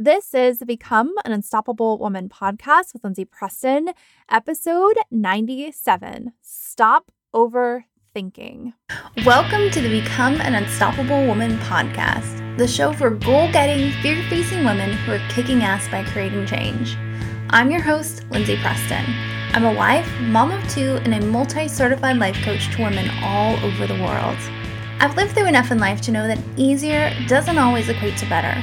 This is the Become an Unstoppable Woman podcast with Lindsay Preston, episode 97, Stop Overthinking. Welcome to the Become an Unstoppable Woman podcast, the show for goal-getting, fear-facing women who are kicking ass by creating change. I'm your host, Lindsay Preston. I'm a wife, mom of two, and a multi-certified life coach to women all over the world. I've lived through enough in life to know that easier doesn't always equate to better.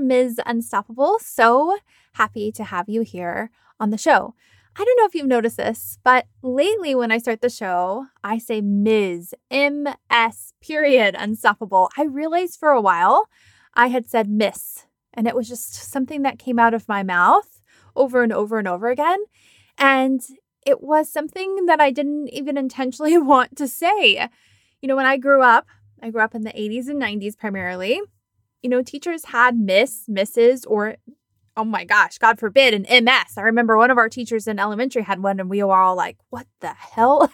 Ms. Unstoppable. So happy to have you here on the show. I don't know if you've noticed this, but lately when I start the show, I say Ms. M-S period Unstoppable. I realized for a while I had said Miss, and it was just something that came out of my mouth over and over and over again. And it was something that I didn't even intentionally want to say. You know, when I grew up in the 80s and 90s primarily. You know, teachers had Miss, Mrs., or, oh my gosh, God forbid, an MS. I remember one of our teachers in elementary had one, and we were all like, what the hell?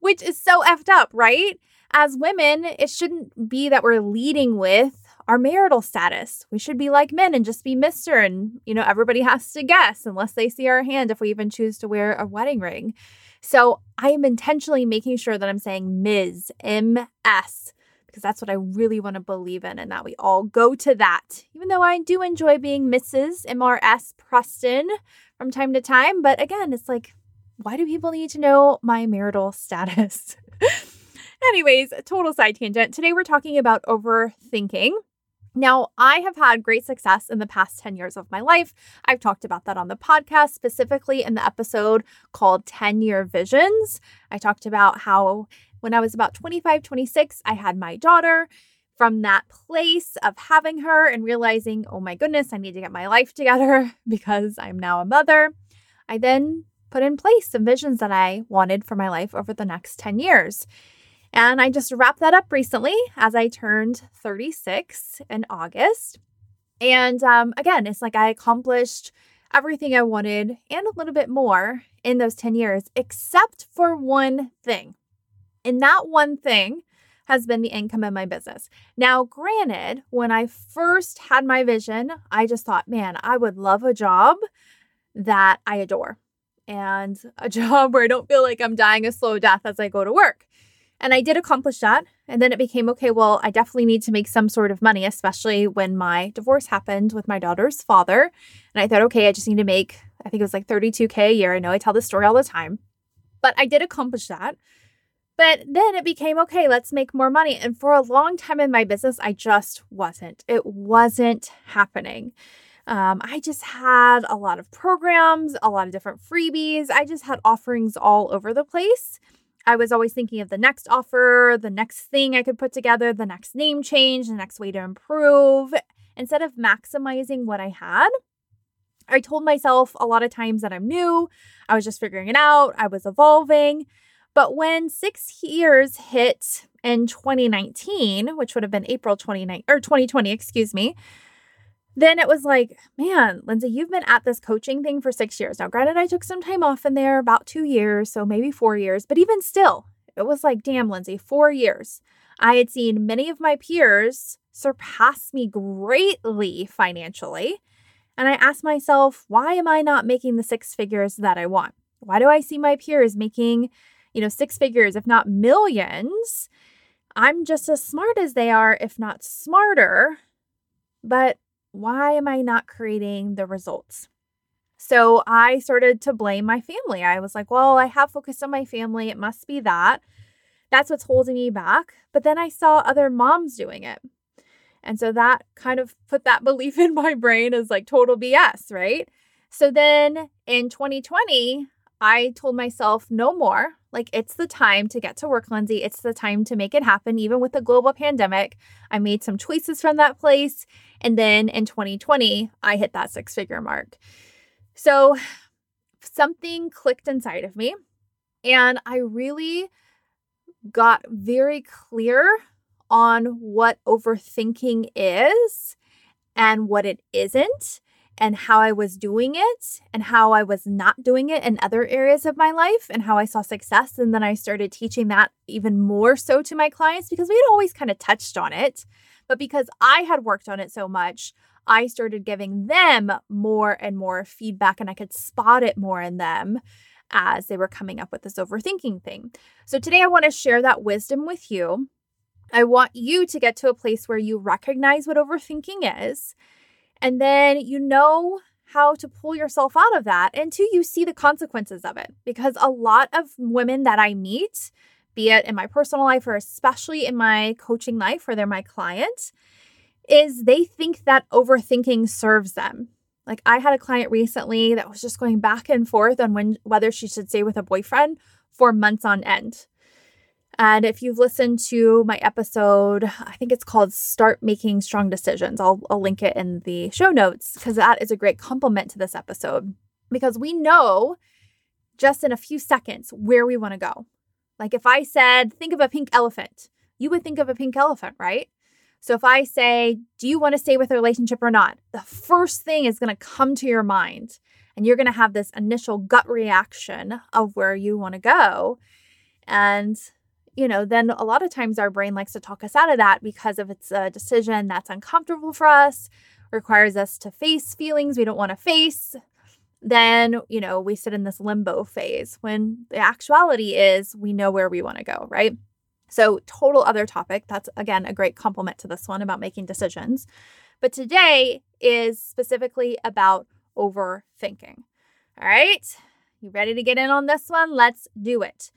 Which is so effed up, right? As women, it shouldn't be that we're leading with our marital status. We should be like men and just be Mr. And, you know, everybody has to guess unless they see our hand if we even choose to wear a wedding ring. So I am intentionally making sure that I'm saying Ms., M-S, because that's what I really want to believe in and that we all go to that. Even though I do enjoy being Mrs. M.R.S. Preston from time to time. But again, it's like, why do people need to know my marital status? Anyways, total side tangent. Today we're talking about overthinking. Now, I have had great success in the past 10 years of my life. I've talked about that on the podcast, specifically in the episode called 10-Year Visions. I talked about how when I was about 25, 26, I had my daughter. From that place of having her and realizing, oh my goodness, I need to get my life together because I'm now a mother, I then put in place some visions that I wanted for my life over the next 10 years. And I just wrapped that up recently as I turned 36 in August. And again, it's like I accomplished everything I wanted and a little bit more in those 10 years, except for one thing. And that one thing has been the income in my business. Now, granted, when I first had my vision, I just thought, man, I would love a job that I adore and a job where I don't feel like I'm dying a slow death as I go to work. And I did accomplish that. And then it became, okay, well, I definitely need to make some sort of money, especially when my divorce happened with my daughter's father. And I thought, okay, I just need to make, I think it was like $32,000 a year. I know I tell this story all the time, but I did accomplish that. But then it became, okay, let's make more money. And for a long time in my business, I just wasn't. It wasn't happening. I just had a lot of programs, a lot of different freebies. I just had offerings all over the place. I was always thinking of the next offer, the next thing I could put together, the next name change, the next way to improve. Instead of maximizing what I had, I told myself a lot of times that I'm new. I was just figuring it out. I was evolving. But when 6 years hit in 2019, which would have been April 29 or 2020, excuse me, then it was like, man, Lindsay, you've been at this coaching thing for 6 years. Now, granted, I took some time off in there, about 2 years, so maybe 4 years, but even still, it was like, damn, Lindsay, 4 years. I had seen many of my peers surpass me greatly financially. And I asked myself, why am I not making the six figures that I want? Why do I see my peers making, you know, six figures, if not millions? I'm just as smart as they are, if not smarter. But why am I not creating the results? So I started to blame my family. I was like, well, I have focused on my family. It must be that. That's what's holding me back. But then I saw other moms doing it. And so that kind of put that belief in my brain as like total BS, right? So then in 2020, I told myself no more. Like, it's the time to get to work, Lindsay. It's the time to make it happen. Even with the global pandemic, I made some choices from that place. And then in 2020, I hit that six-figure mark. So something clicked inside of me, and I really got very clear on what overthinking is and what it isn't, and how I was doing it and how I was not doing it in other areas of my life, and how I saw success. And then I started teaching that even more so to my clients, because we had always kind of touched on it, but because I had worked on it so much, I started giving them more and more feedback, and I could spot it more in them as they were coming up with this overthinking thing. So today I want to share that wisdom with you. I want you to get to a place where you recognize what overthinking is, and then you know how to pull yourself out of that until you see the consequences of it. Because a lot of women that I meet, be it in my personal life or especially in my coaching life where they're my client, is they think that overthinking serves them. Like, I had a client recently that was just going back and forth on whether she should stay with a boyfriend for months on end. And if you've listened to my episode, I think it's called Start Making Strong Decisions. I'll link it in the show notes, because that is a great compliment to this episode, because we know just in a few seconds where we want to go. Like, if I said, think of a pink elephant, you would think of a pink elephant, right? So if I say, do you want to stay with a relationship or not? The first thing is going to come to your mind, and you're going to have this initial gut reaction of where you want to go. And you know, then a lot of times our brain likes to talk us out of that, because if it's a decision that's uncomfortable for us, requires us to face feelings we don't want to face, then, you know, we sit in this limbo phase, when the actuality is we know where we want to go, right? So total other topic. That's, again, a great compliment to this one about making decisions. But today is specifically about overthinking. All right, you ready to get in on this one? Let's do it.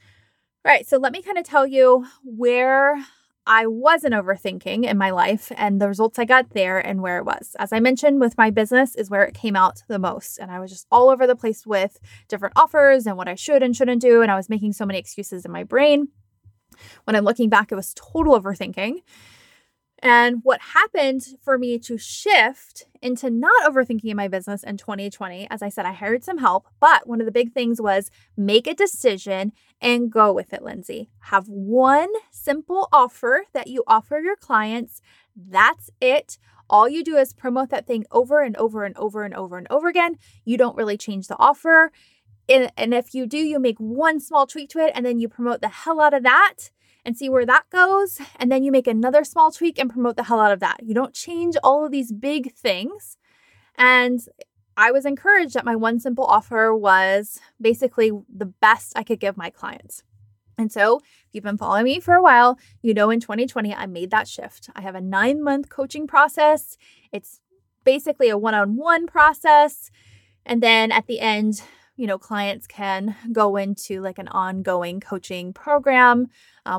All right, so let me kind of tell you where I wasn't overthinking in my life and the results I got there and where it was. As I mentioned, with my business is where it came out the most. And I was just all over the place with different offers and what I should and shouldn't do. And I was making so many excuses in my brain. When I'm looking back, it was total overthinking. And what happened for me to shift into not overthinking in my business in 2020, as I said, I hired some help, but one of the big things was make a decision and go with it, Lindsay. Have one simple offer that you offer your clients. That's it. All you do is promote that thing over and over and over and over and over again. You don't really change the offer. And if you do, you make one small tweak to it, and then you promote the hell out of that and see where that goes. And then you make another small tweak and promote the hell out of that. You don't change all of these big things. And I was encouraged that my one simple offer was basically the best I could give my clients. And so if you've been following me for a while, you know, in 2020, I made that shift. I have a 9-month coaching process. It's basically a one-on-one process. And then at the end, you know, clients can go into like an ongoing coaching program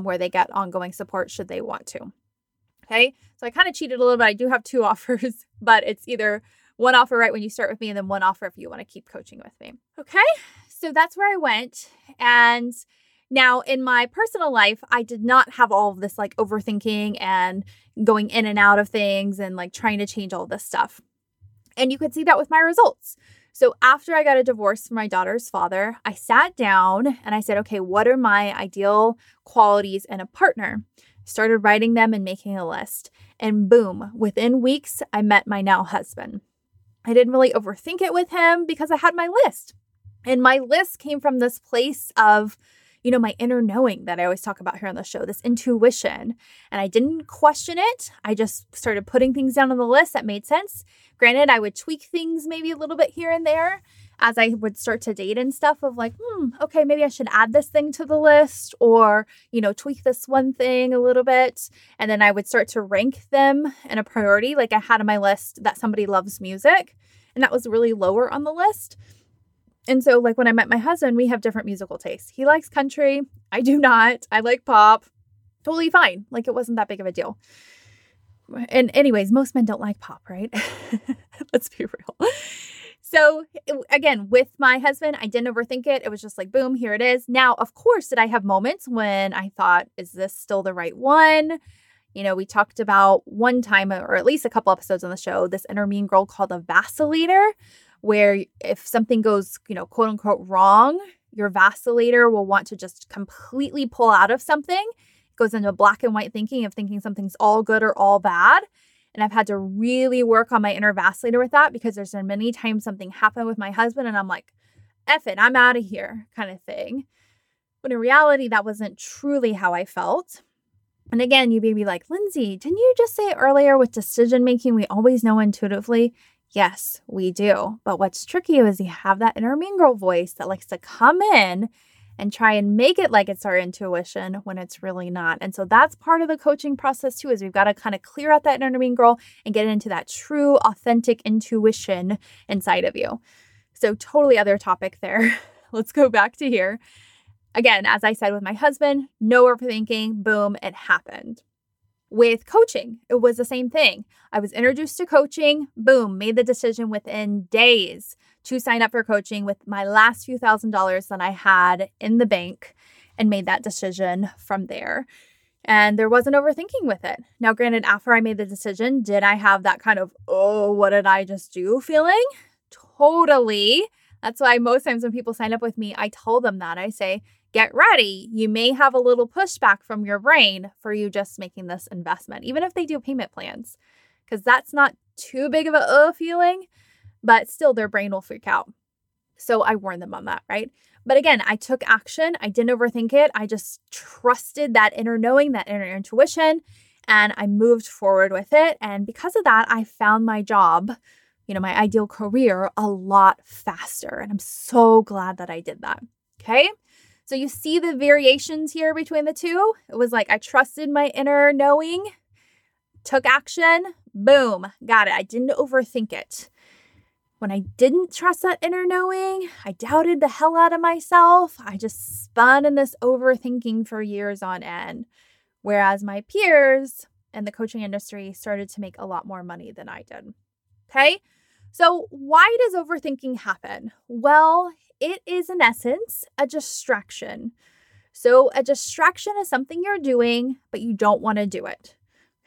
where they get ongoing support should they want to. Okay. So I kind of cheated a little bit. I do have two offers, but it's either one offer right when you start with me and then one offer if you want to keep coaching with me. Okay. So that's where I went. And now in my personal life, I did not have all of this like overthinking and going in and out of things and like trying to change all this stuff. And you could see that with my results. So after I got a divorce from my daughter's father, I sat down and I said, okay, what are my ideal qualities in a partner? Started writing them and making a list. And boom, within weeks, I met my now husband. I didn't really overthink it with him because I had my list. And my list came from this place of, you know, my inner knowing that I always talk about here on the show, this intuition. And I didn't question it. I just started putting things down on the list that made sense. Granted, I would tweak things maybe a little bit here and there as I would start to date and stuff of like, okay, maybe I should add this thing to the list, or, you know, tweak this one thing a little bit. And then I would start to rank them in a priority. Like I had on my list that somebody loves music, and that was really lower on the list. And so like when I met my husband, we have different musical tastes. He likes country. I do not. I like pop. Totally fine. Like it wasn't that big of a deal. And anyways, most men don't like pop, right? Let's be real. So again, with my husband, I didn't overthink it. It was just like, boom, here it is. Now, of course, did I have moments when I thought, is this still the right one? You know, we talked about one time, or at least a couple episodes on the show, this inner mean girl called a vacillator, where if something goes, you know, quote unquote wrong, your vacillator will want to just completely pull out of something. It goes into black and white thinking of thinking something's all good or all bad. And I've had to really work on my inner vacillator with that, because there's been many times something happened with my husband and I'm like, F it, I'm out of here kind of thing. When in reality, that wasn't truly how I felt. And again, you may be like, Lindsay, didn't you just say earlier with decision making, we always know intuitively? Yes, we do. But what's tricky is you have that inner mean girl voice that likes to come in and try and make it like it's our intuition when it's really not. And so that's part of the coaching process too, is we've got to kind of clear out that inner mean girl and get into that true, authentic intuition inside of you. So totally other topic there. Let's go back to here. Again, as I said with my husband, no overthinking, boom, it happened. With coaching, it was the same thing. I was introduced to coaching, boom, made the decision within days to sign up for coaching with my last few $1,000s that I had in the bank, and made that decision from there. And there wasn't overthinking with it. Now, granted, after I made the decision, did I have that kind of, oh, what did I just do feeling? Totally. That's why most times when people sign up with me, I tell them that. I say, get ready. You may have a little pushback from your brain for you just making this investment, even if they do payment plans, because that's not too big of a feeling, but still their brain will freak out. So I warned them on that, right? But again, I took action. I didn't overthink it. I just trusted that inner knowing, that inner intuition, and I moved forward with it. And because of that, I found my job, you know, my ideal career, a lot faster. And I'm so glad that I did that. Okay. So you see the variations here between the two. It was like, I trusted my inner knowing, took action, boom, got it. I didn't overthink it. When I didn't trust that inner knowing, I doubted the hell out of myself. I just spun in this overthinking for years on end. Whereas my peers in the coaching industry started to make a lot more money than I did. Okay. So why does overthinking happen? Well, it is in essence a distraction. So a distraction is something you're doing, but you don't want to do it.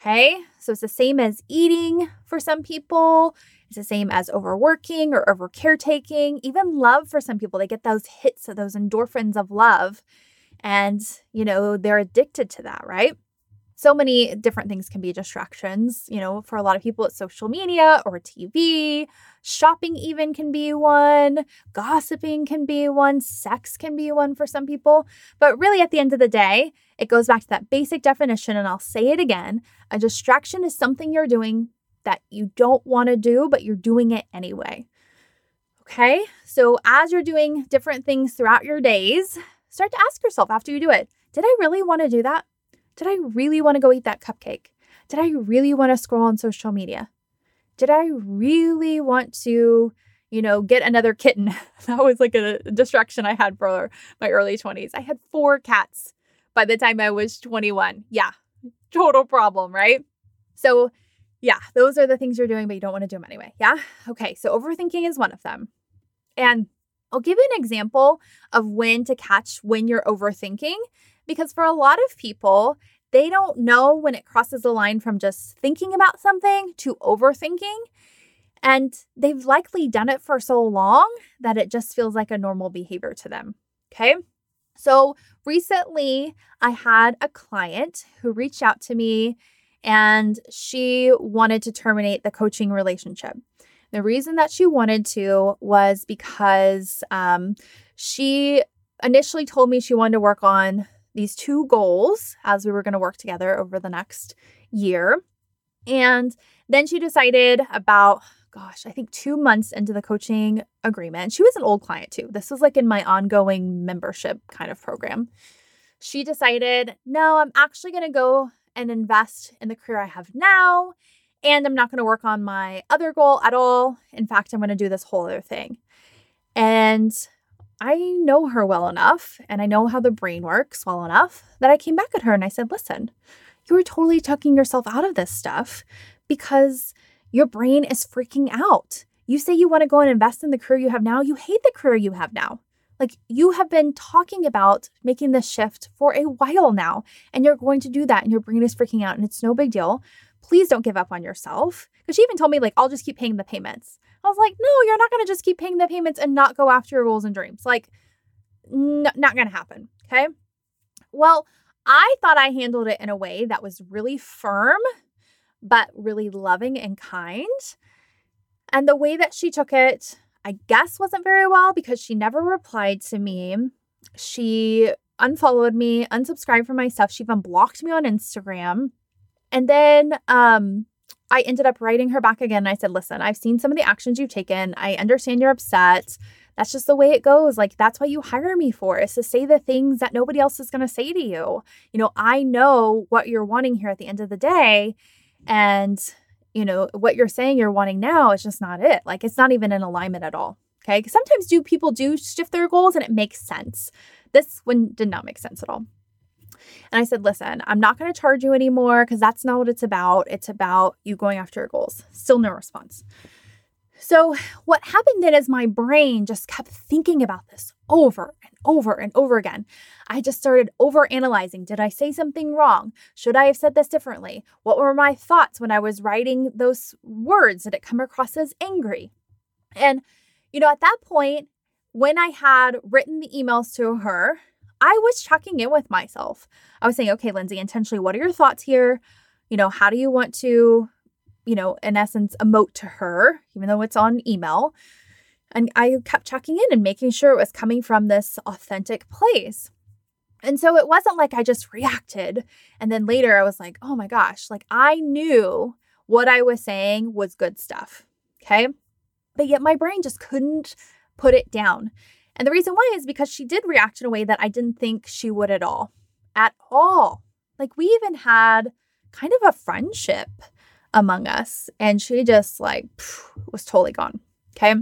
Okay. So it's the same as eating for some people. It's the same as overworking or over caretaking, even love for some people. They get those hits of those endorphins of love and, you know, they're addicted to that, right? So many different things can be distractions. You know, for a lot of people, it's social media or TV. Shopping even can be one. Gossiping can be one. Sex can be one for some people. But really, at the end of the day, it goes back to that basic definition. And I'll say it again. A distraction is something you're doing that you don't want to do, but you're doing it anyway. Okay? So as you're doing different things throughout your days, start to ask yourself after you do it, did I really want to do that? Did I really want to go eat that cupcake? Did I really want to scroll on social media? Did I really want to, you know, get another kitten? That was like a distraction I had for my early 20s. I had 4 cats by the time I was 21. Yeah, total problem, right? So yeah, those are the things you're doing, but you don't want to do them anyway. Yeah. Okay. So overthinking is one of them. And I'll give you an example of when to catch when you're overthinking. Because for a lot of people, they don't know when it crosses the line from just thinking about something to overthinking. And they've likely done it for so long that it just feels like a normal behavior to them. Okay. So recently I had a client who reached out to me and she wanted to terminate the coaching relationship. The reason that she wanted to was because she initially told me she wanted to work on these 2 goals as we were going to work together over the next year. And then she decided about, I think 2 months into the coaching agreement, she was an old client too. This was like in my ongoing membership kind of program. She decided, no, I'm actually going to go and invest in the career I have now. And I'm not going to work on my other goal at all. In fact, I'm going to do this whole other thing. And I know her well enough and I know how the brain works well enough that I came back at her and I said, listen, you were totally tucking yourself out of this stuff because your brain is freaking out. You say you want to go and invest in the career you have now. You hate the career you have now. Like, you have been talking about making this shift for a while now, and you're going to do that, and your brain is freaking out, and it's no big deal. Please don't give up on yourself. Because she even told me, like, I'll just keep paying the payments. I was like, no, you're not going to just keep paying the payments and not go after your goals and dreams. Like, not going to happen. Okay. Well, I thought I handled it in a way that was really firm, but really loving and kind. And the way that she took it, I guess, wasn't very well, because she never replied to me. She unfollowed me, unsubscribed from my stuff. She even blocked me on Instagram. And then I ended up writing her back again. And I said, listen, I've seen some of the actions you've taken. I understand you're upset. That's just the way it goes. Like, that's what you hire me for, is to say the things that nobody else is going to say to you. You know, I know what you're wanting here at the end of the day. And you know, what you're saying you're wanting now is just not it. Like, it's not even in alignment at all. Okay. Because sometimes people do shift their goals and it makes sense. This one did not make sense at all. And I said, listen, I'm not going to charge you anymore, because that's not what it's about. It's about you going after your goals. Still no response. So what happened then is my brain just kept thinking about this over and over and over again. I just started overanalyzing. Did I say something wrong? Should I have said this differently? What were my thoughts when I was writing those words? Did it come across as angry? And, you know, at that point, when I had written the emails to her, I was checking in with myself. I was saying, okay, Lindsay, intentionally, what are your thoughts here? You know, how do you want to, you know, in essence, emote to her, even though it's on email? And I kept checking in and making sure it was coming from this authentic place. And so it wasn't like I just reacted. And then later I was like, oh my gosh, like, I knew what I was saying was good stuff. Okay. But yet my brain just couldn't put it down. And the reason why is because she did react in a way that I didn't think she would at all. At all. Like, we even had kind of a friendship among us, and she just, like, was totally gone. Okay.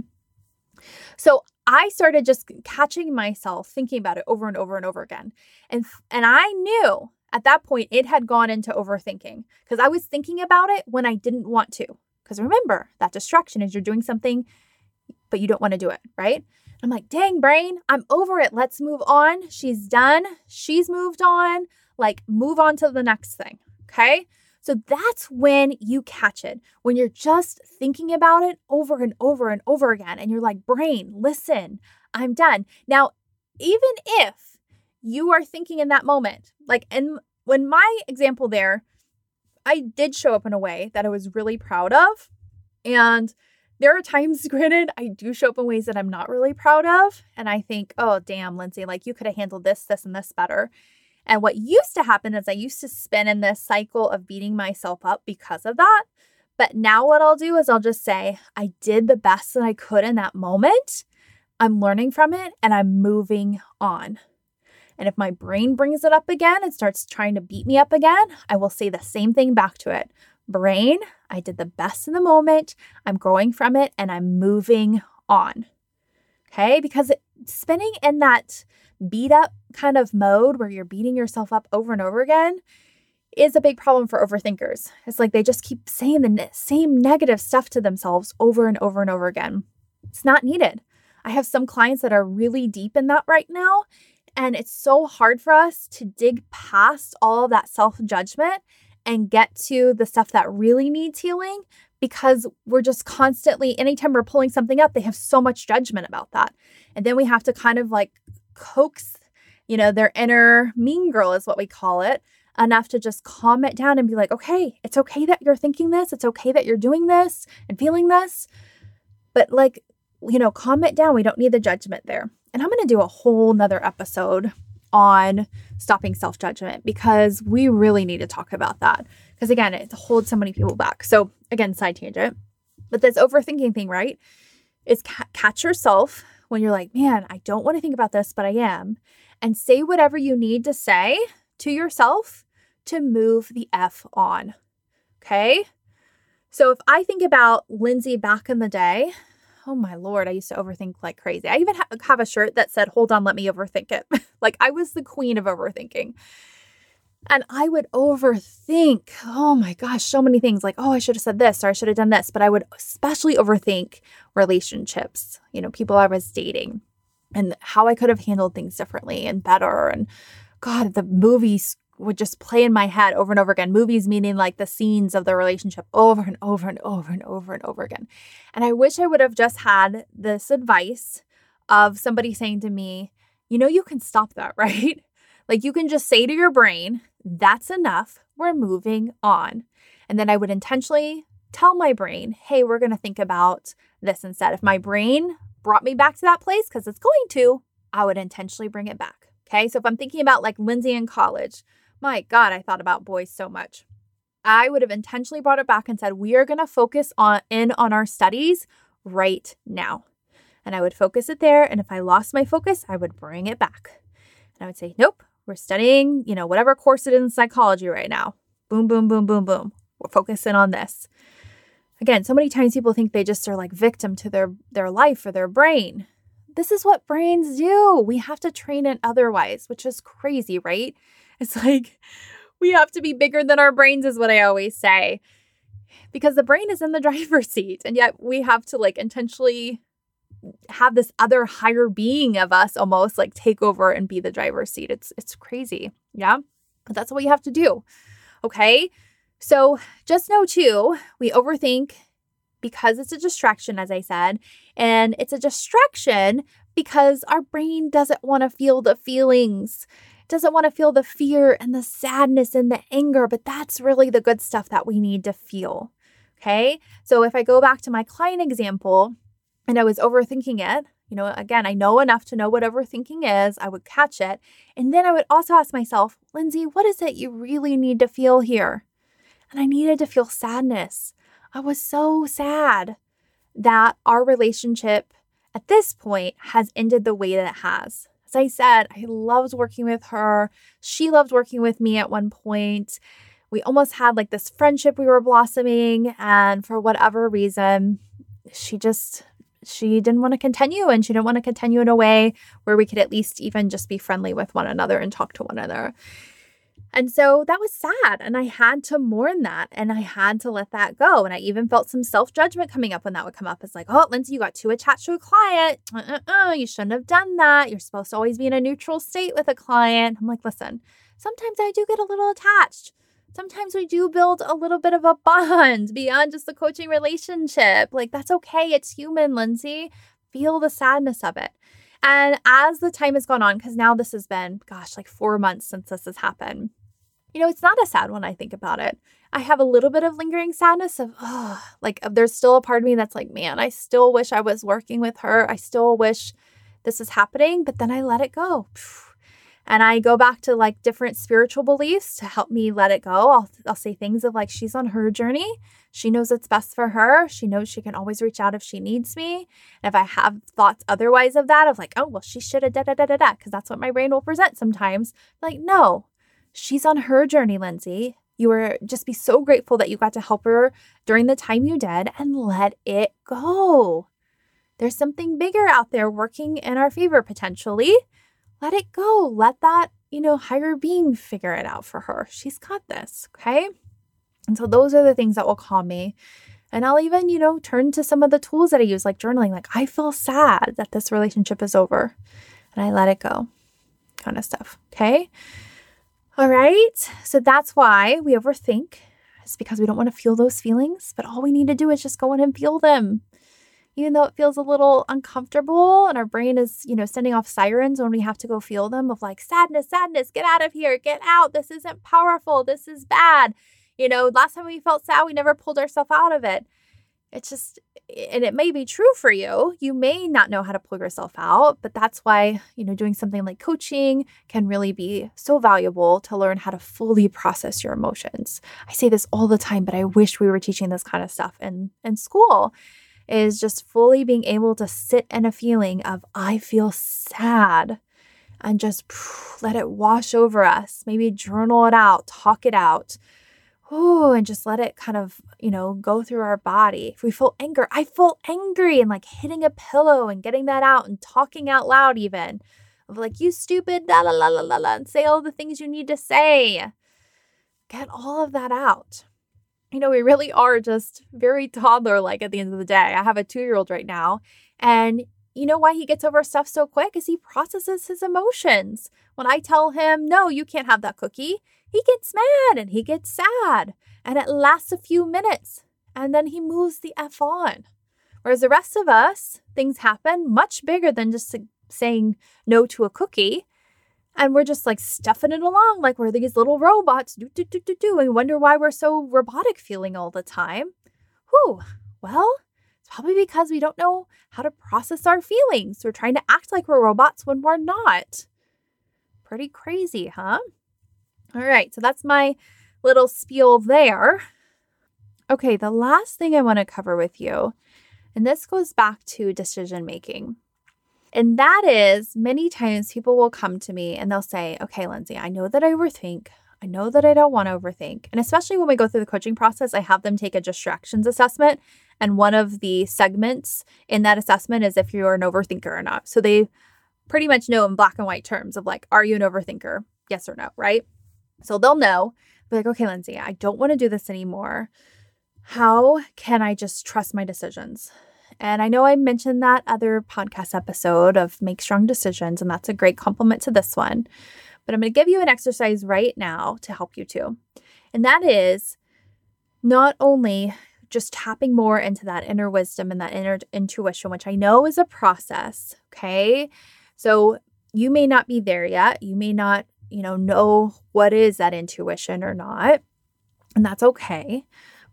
So I started just catching myself thinking about it over and over and over again. And I knew at that point it had gone into overthinking, because I was thinking about it when I didn't want to. Because remember, that distraction is you're doing something, but you don't want to do it, right? I'm like, dang, brain, I'm over it. Let's move on. She's done. She's moved on. Like, move on to the next thing. Okay. So that's when you catch it, when you're just thinking about it over and over and over again. And you're like, brain, listen, I'm done. Now, even if you are thinking in that moment, like, and when my example there, I did show up in a way that I was really proud of. And there are times, granted, I do show up in ways that I'm not really proud of. And I think, oh, damn, Lindsay, like, you could have handled this, this, and this better. And what used to happen is I used to spin in this cycle of beating myself up because of that. But now what I'll do is I'll just say, I did the best that I could in that moment. I'm learning from it and I'm moving on. And if my brain brings it up again and starts trying to beat me up again, I will say the same thing back to it. Brain, I did the best in the moment. I'm growing from it and I'm moving on. Okay? Because spinning in that beat up kind of mode where you're beating yourself up over and over again is a big problem for overthinkers. It's like they just keep saying the same negative stuff to themselves over and over and over again. It's not needed. I have some clients that are really deep in that right now, and it's so hard for us to dig past all of that self-judgment and get to the stuff that really needs healing, because we're just constantly, anytime we're pulling something up, they have so much judgment about that. And then we have to kind of, like, coax, you know, their inner mean girl is what we call it, enough to just calm it down and be like, okay, it's okay that you're thinking this. It's okay that you're doing this and feeling this. But, like, you know, calm it down. We don't need the judgment there. And I'm going to do a whole nother episode on stopping self-judgment, because we really need to talk about that. Because again, it holds so many people back. So again, side tangent, but this overthinking thing, right, is catch yourself when you're like, man, I don't want to think about this, but I am. And say whatever you need to say to yourself to move the F on. Okay. So if I think about Lindsay back in the day, oh my Lord, I used to overthink like crazy. I even have a shirt that said, hold on, let me overthink it. Like, I was the queen of overthinking. And I would overthink, oh my gosh, so many things like, oh, I should have said this or I should have done this. But I would especially overthink relationships, people I was dating and how I could have handled things differently and better. And God, the movies would just play in my head over and over again. Movies meaning like the scenes of the relationship over and over and over and over and over again. And I wish I would have just had this advice of somebody saying to me, you can stop that, right? Like you can just say to your brain, that's enough. We're moving on. And then I would intentionally tell my brain, hey, we're going to think about this instead. If my brain brought me back to that place, because it's going to, I would intentionally bring it back. Okay. So if I'm thinking about like Lindsay in college, my God, I thought about boys so much. I would have intentionally brought it back and said, we are going to focus on our studies right now. And I would focus it there. And if I lost my focus, I would bring it back. And I would say, nope. We're studying, whatever course it is in psychology right now. Boom, boom, boom, boom, boom. We're focusing on this. Again, so many times people think they just are like victim to their life or their brain. This is what brains do. We have to train it otherwise, which is crazy, right? It's like we have to be bigger than our brains is what I always say. Because the brain is in the driver's seat. And yet we have to like intentionally have this other higher being of us almost like take over and be the driver's seat. It's crazy. Yeah. But that's what you have to do. Okay. So just know too, we overthink because it's a distraction, as I said, and it's a distraction because our brain doesn't want to feel the feelings, doesn't want to feel the fear and the sadness and the anger, but that's really the good stuff that we need to feel. Okay. So if I go back to my client example, and I was overthinking it. Again, I know enough to know what overthinking is. I would catch it. And then I would also ask myself, Lindsay, what is it you really need to feel here? And I needed to feel sadness. I was so sad that our relationship at this point has ended the way that it has. As I said, I loved working with her. She loved working with me at one point. We almost had like this friendship we were blossoming. And for whatever reason, she didn't want to continue and she didn't want to continue in a way where we could at least even just be friendly with one another and talk to one another. And so that was sad. And I had to mourn that and I had to let that go. And I even felt some self-judgment coming up when that would come up. It's like, oh, Lindsay, you got too attached to a client. You shouldn't have done that. You're supposed to always be in a neutral state with a client. I'm like, listen, sometimes I do get a little attached. Sometimes we do build a little bit of a bond beyond just the coaching relationship. Like, that's okay. It's human, Lindsay. Feel the sadness of it. And as the time has gone on, because now this has been, gosh, like 4 months since this has happened. It's not a sad one. I think about it. I have a little bit of lingering sadness of, there's still a part of me that's like, man, I still wish I was working with her. I still wish this is happening, but then I let it go. And I go back to like different spiritual beliefs to help me let it go. I'll say things of like, she's on her journey. She knows it's best for her. She knows she can always reach out if she needs me. And if I have thoughts otherwise of that, of like, oh, well, she should have da-da-da-da-da, because that's what my brain will present sometimes. Like, no, she's on her journey, Lindsay. You were just be so grateful that you got to help her during the time you did and let it go. There's something bigger out there working in our favor potentially. Let it go. Let that, higher being figure it out for her. She's got this. Okay. And so those are the things that will calm me. And I'll even, turn to some of the tools that I use, like journaling. Like, I feel sad that this relationship is over and I let it go kind of stuff. Okay. All right. So that's why we overthink. It's because we don't want to feel those feelings, but all we need to do is just go in and feel them. Even though it feels a little uncomfortable and our brain is, sending off sirens when we have to go feel them of like sadness, sadness, get out of here, get out. This isn't powerful. This is bad. Last time we felt sad, we never pulled ourselves out of it. It's just, and it may be true for you. You may not know how to pull yourself out, but that's why, doing something like coaching can really be so valuable to learn how to fully process your emotions. I say this all the time, but I wish we were teaching this kind of stuff in school. Is just fully being able to sit in a feeling of, I feel sad, and just let it wash over us. Maybe journal it out, talk it out. Oh, and just let it kind of, go through our body. If we feel anger, I feel angry, and like hitting a pillow and getting that out and talking out loud even. Of like, you stupid, la la la la la la, and say all the things you need to say. Get all of that out. You know, we really are just very toddler-like at the end of the day. I have a 2-year-old right now, and you know why he gets over stuff so quick is he processes his emotions. When I tell him, no, you can't have that cookie, he gets mad and he gets sad, and it lasts a few minutes, and then he moves the F on. Whereas the rest of us, things happen much bigger than just saying no to a cookie. And we're just like stuffing it along like we're these little robots, and wonder why we're so robotic feeling all the time. Whew, well, it's probably because we don't know how to process our feelings. We're trying to act like we're robots when we're not. Pretty crazy, huh? All right, so that's my little spiel there. Okay, the last thing I want to cover with you, and this goes back to decision making. And that is, many times people will come to me and they'll say, okay, Lindsay, I know that I overthink. I know that I don't want to overthink. And especially when we go through the coaching process, I have them take a distractions assessment. And one of the segments in that assessment is if you're an overthinker or not. So they pretty much know in black and white terms of like, are you an overthinker? Yes or no, right? So they'll know. Be like, okay, Lindsay, I don't want to do this anymore. How can I just trust my decisions? And I know I mentioned that other podcast episode of Make Strong Decisions, and that's a great compliment to this one. But I'm going to give you an exercise right now to help you too. And that is not only just tapping more into that inner wisdom and that inner intuition, which I know is a process, okay? So you may not be there yet. You may not, know what is that intuition or not, and that's okay.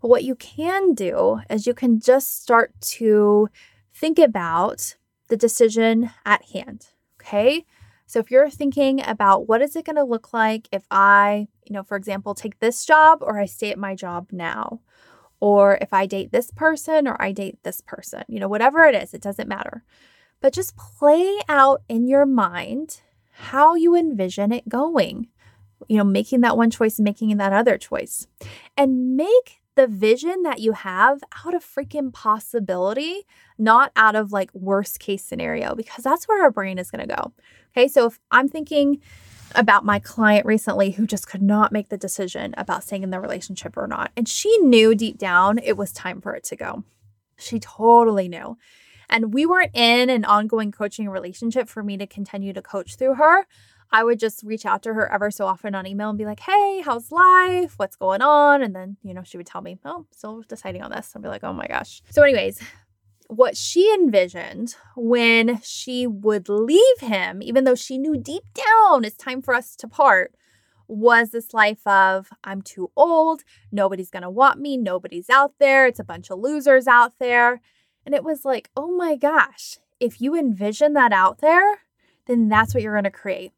But what you can do is you can just start to think about the decision at hand, okay? So if you're thinking about what is it going to look like if I, for example, take this job or I stay at my job now, or if I date this person or I date this person, whatever it is, it doesn't matter. But just play out in your mind how you envision it going, making that one choice and making that other choice. And make the vision that you have out of freaking possibility, not out of like worst case scenario, because that's where our brain is going to go. Okay. So if I'm thinking about my client recently who just could not make the decision about staying in the relationship or not, and she knew deep down it was time for it to go. She totally knew. And we weren't in an ongoing coaching relationship for me to continue to coach through her. I would just reach out to her ever so often on email and be like, hey, how's life? What's going on? And then, she would tell me, oh, still deciding on this. I'd be like, oh my gosh. So anyways, what she envisioned when she would leave him, even though she knew deep down it's time for us to part, was this life of I'm too old. Nobody's going to want me. Nobody's out there. It's a bunch of losers out there. And it was like, oh my gosh, if you envision that out there, then that's what you're going to create.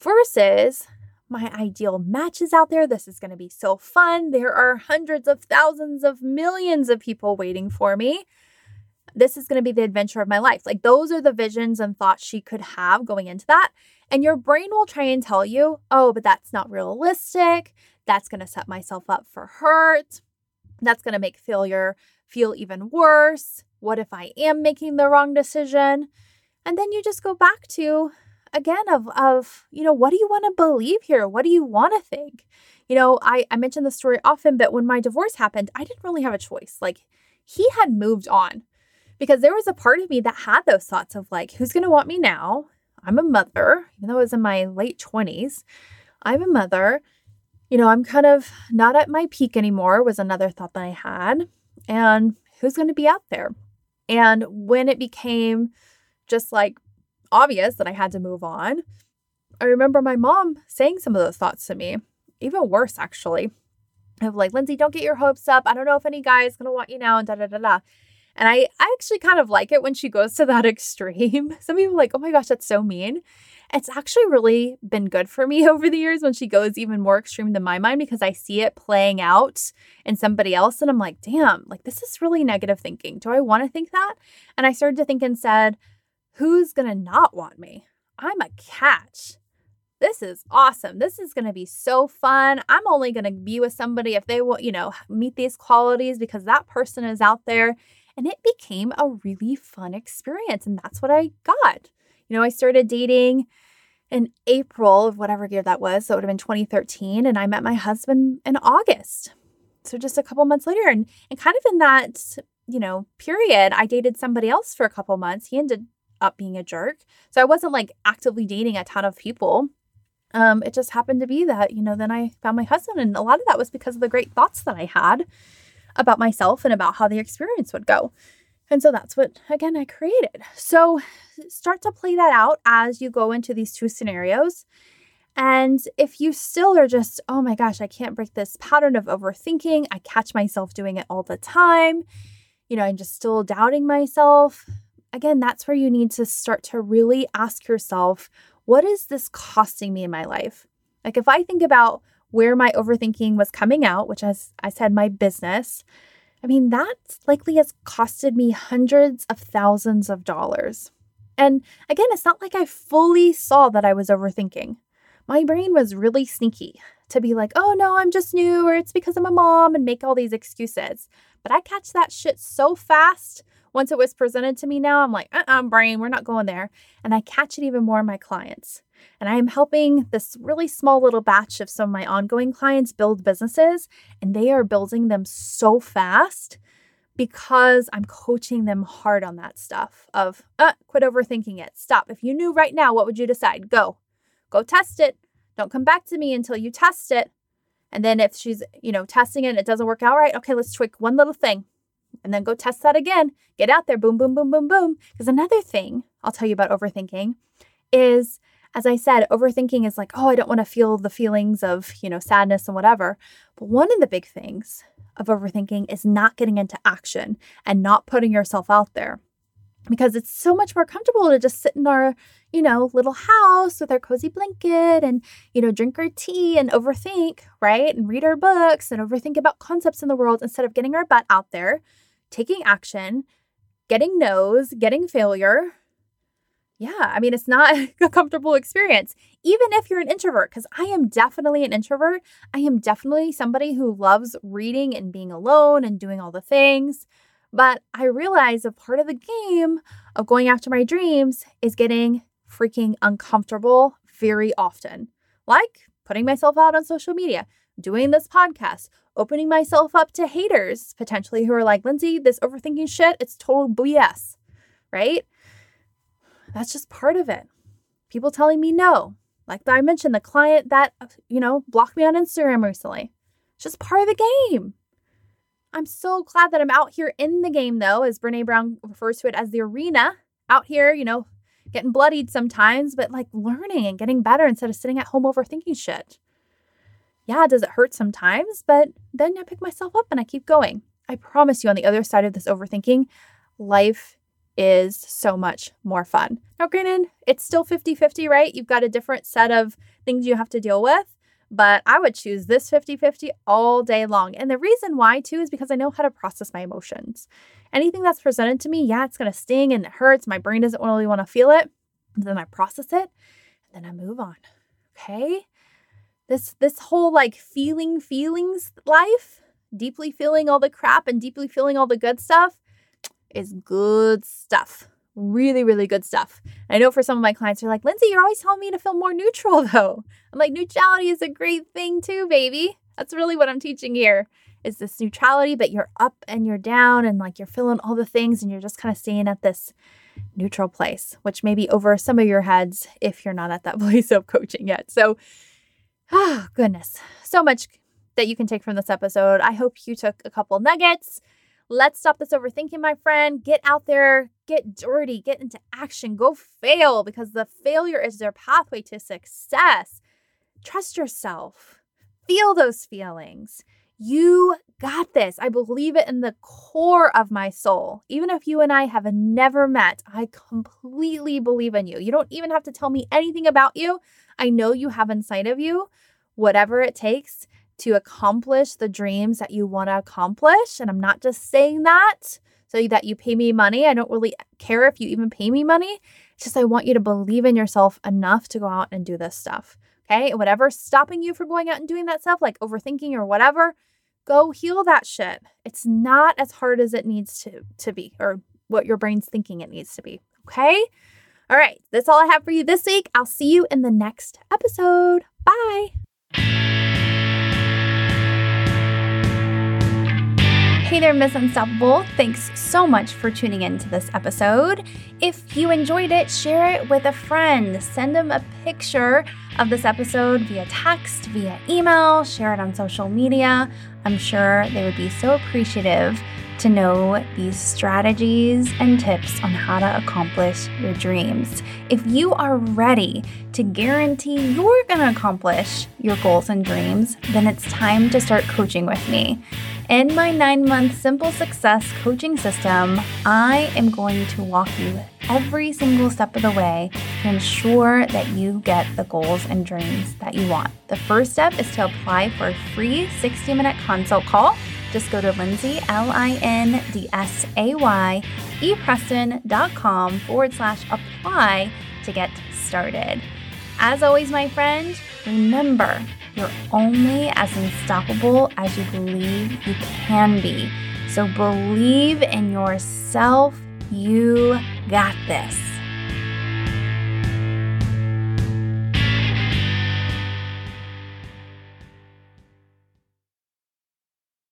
Versus my ideal matches out there. This is going to be so fun. There are hundreds of thousands of millions of people waiting for me. This is going to be the adventure of my life. Like those are the visions and thoughts she could have going into that. And your brain will try and tell you, oh, but that's not realistic. That's going to set myself up for hurt. That's going to make failure feel even worse. What if I am making the wrong decision? And then you just go back to again, of what do you want to believe here? What do you want to think? I mentioned this story often, but when my divorce happened, I didn't really have a choice. Like he had moved on because there was a part of me that had those thoughts of like, who's going to want me now? I'm a mother, even though I was in my late 20s. I'm a mother. I'm kind of not at my peak anymore was another thought that I had. And who's going to be out there? And when it became just like, obvious that I had to move on. I remember my mom saying some of those thoughts to me, even worse, actually, of like, Lindsay, don't get your hopes up. I don't know if any guy is going to want you now and da, da, da, da. And I actually kind of like it when she goes to that extreme. Some people are like, oh my gosh, that's so mean. It's actually really been good for me over the years when she goes even more extreme than my mind, because I see it playing out in somebody else. And I'm like, damn, like this is really negative thinking. Do I want to think that? And I started to think and said, who's going to not want me? I'm a catch. This is awesome. This is going to be so fun. I'm only going to be with somebody if they will, meet these qualities because that person is out there. And it became a really fun experience. And that's what I got. I started dating in April of whatever year that was. So it would have been 2013. And I met my husband in August. So just a couple months later, and kind of in that, you know, period, I dated somebody else for a couple months. He ended up being a jerk. So I wasn't like actively dating a ton of people. It just happened to be that, you know, then I found my husband, and a lot of that was because of the great thoughts that I had about myself and about how the experience would go. And so that's what, again, I created. So start to play that out as you go into these two scenarios. And if you still are just, oh my gosh, I can't break this pattern of overthinking. I catch myself doing it all the time. You know, I'm just still doubting myself. Again, that's where you need to start to really ask yourself, what is this costing me in my life? Like if I think about where my overthinking was coming out, which as I said, my business, I mean, that likely has costed me hundreds of thousands of dollars. And again, it's not like I fully saw that I was overthinking. My brain was really sneaky to be like, oh no, I'm just new, or it's because I'm a mom, and make all these excuses. But I catch that shit so fast. Once it was presented to me now, I'm like, brain, we're not going there. And I catch it even more in my clients. And I am helping this really small little batch of some of my ongoing clients build businesses, and they are building them so fast because I'm coaching them hard on that stuff of quit overthinking it. Stop. If you knew right now, what would you decide? Go test it. Don't come back to me until you test it. And then if she's, you know, testing it and it doesn't work out right, okay, let's tweak one little thing. And then go test that again. Get out there. Boom, boom, boom, boom, boom. Because another thing I'll tell you about overthinking is, as I said, overthinking is like, oh, I don't want to feel the feelings of, you know, sadness and whatever. But one of the big things of overthinking is not getting into action and not putting yourself out there. Because it's so much more comfortable to just sit in our, you know, little house with our cozy blanket and, you know, drink our tea and overthink, right? And read our books and overthink about concepts in the world instead of getting our butt out there, taking action, getting no's, getting failure. Yeah, I mean, it's not a comfortable experience, even if you're an introvert, because I am definitely an introvert. I am definitely somebody who loves reading and being alone and doing all the things. But I realize a part of the game of going after my dreams is getting freaking uncomfortable very often. Like putting myself out on social media, doing this podcast, opening myself up to haters potentially who are like, Lindsay, this overthinking shit, it's total BS, right? That's just part of it. People telling me no. Like I mentioned, the client that, you know, blocked me on Instagram recently. It's just part of the game. I'm so glad that I'm out here in the game, though, as Brené Brown refers to it as the arena, out here, you know, getting bloodied sometimes, but like learning and getting better instead of sitting at home overthinking shit. Yeah, does it hurt sometimes? But then I pick myself up and I keep going. I promise you, on the other side of this overthinking, life is so much more fun. Now, granted, it's still 50-50, right? You've got a different set of things you have to deal with. But I would choose this 50-50 all day long. And the reason why, too, is because I know how to process my emotions. Anything that's presented to me, yeah, it's going to sting and it hurts. My brain doesn't really want to feel it. And then I process it. And then I move on. Okay? This whole like feeling feelings life, deeply feeling all the crap and deeply feeling all the good stuff is good stuff. Really, really good stuff. I know for some of my clients are like, Lindsay, you're always telling me to feel more neutral though. I'm like, neutrality is a great thing too, baby. That's really what I'm teaching here is this neutrality, but you're up and you're down and like you're feeling all the things and you're just kind of staying at this neutral place, which may be over some of your heads if you're not at that place of coaching yet. So, oh goodness, so much that you can take from this episode. I hope you took a couple nuggets. Let's stop this overthinking, my friend. Get out there, get dirty, get into action, go fail because the failure is their pathway to success. Trust yourself. Feel those feelings. You got this. I believe it in the core of my soul. Even if you and I have never met, I completely believe in you. You don't even have to tell me anything about you. I know you have inside of you whatever it takes to accomplish the dreams that you want to accomplish. And I'm not just saying that so that you pay me money. I don't really care if you even pay me money. It's just I want you to believe in yourself enough to go out and do this stuff. Okay? And whatever's stopping you from going out and doing that stuff, like overthinking or whatever, go heal that shit. It's not as hard as it needs to be or what your brain's thinking it needs to be. Okay? All right, that's all I have for you this week. I'll see you in the next episode. Bye. Hey there, Miss Unstoppable. Thanks so much for tuning into this episode. If you enjoyed it, share it with a friend. Send them a picture of this episode via text, via email, share it on social media. I'm sure they would be so appreciative to know these strategies and tips on how to accomplish your dreams. If you are ready to guarantee you're going to accomplish your goals and dreams, then it's time to start coaching with me. In my 9-month Simple Success coaching system, I am going to walk you every single step of the way to ensure that you get the goals and dreams that you want. The first step is to apply for a free 60-minute consult call. Just go to Lindsay, Lindsay, epreston.com/apply to get started. As always, my friend, remember, you're only as unstoppable as you believe you can be. So believe in yourself. You got this.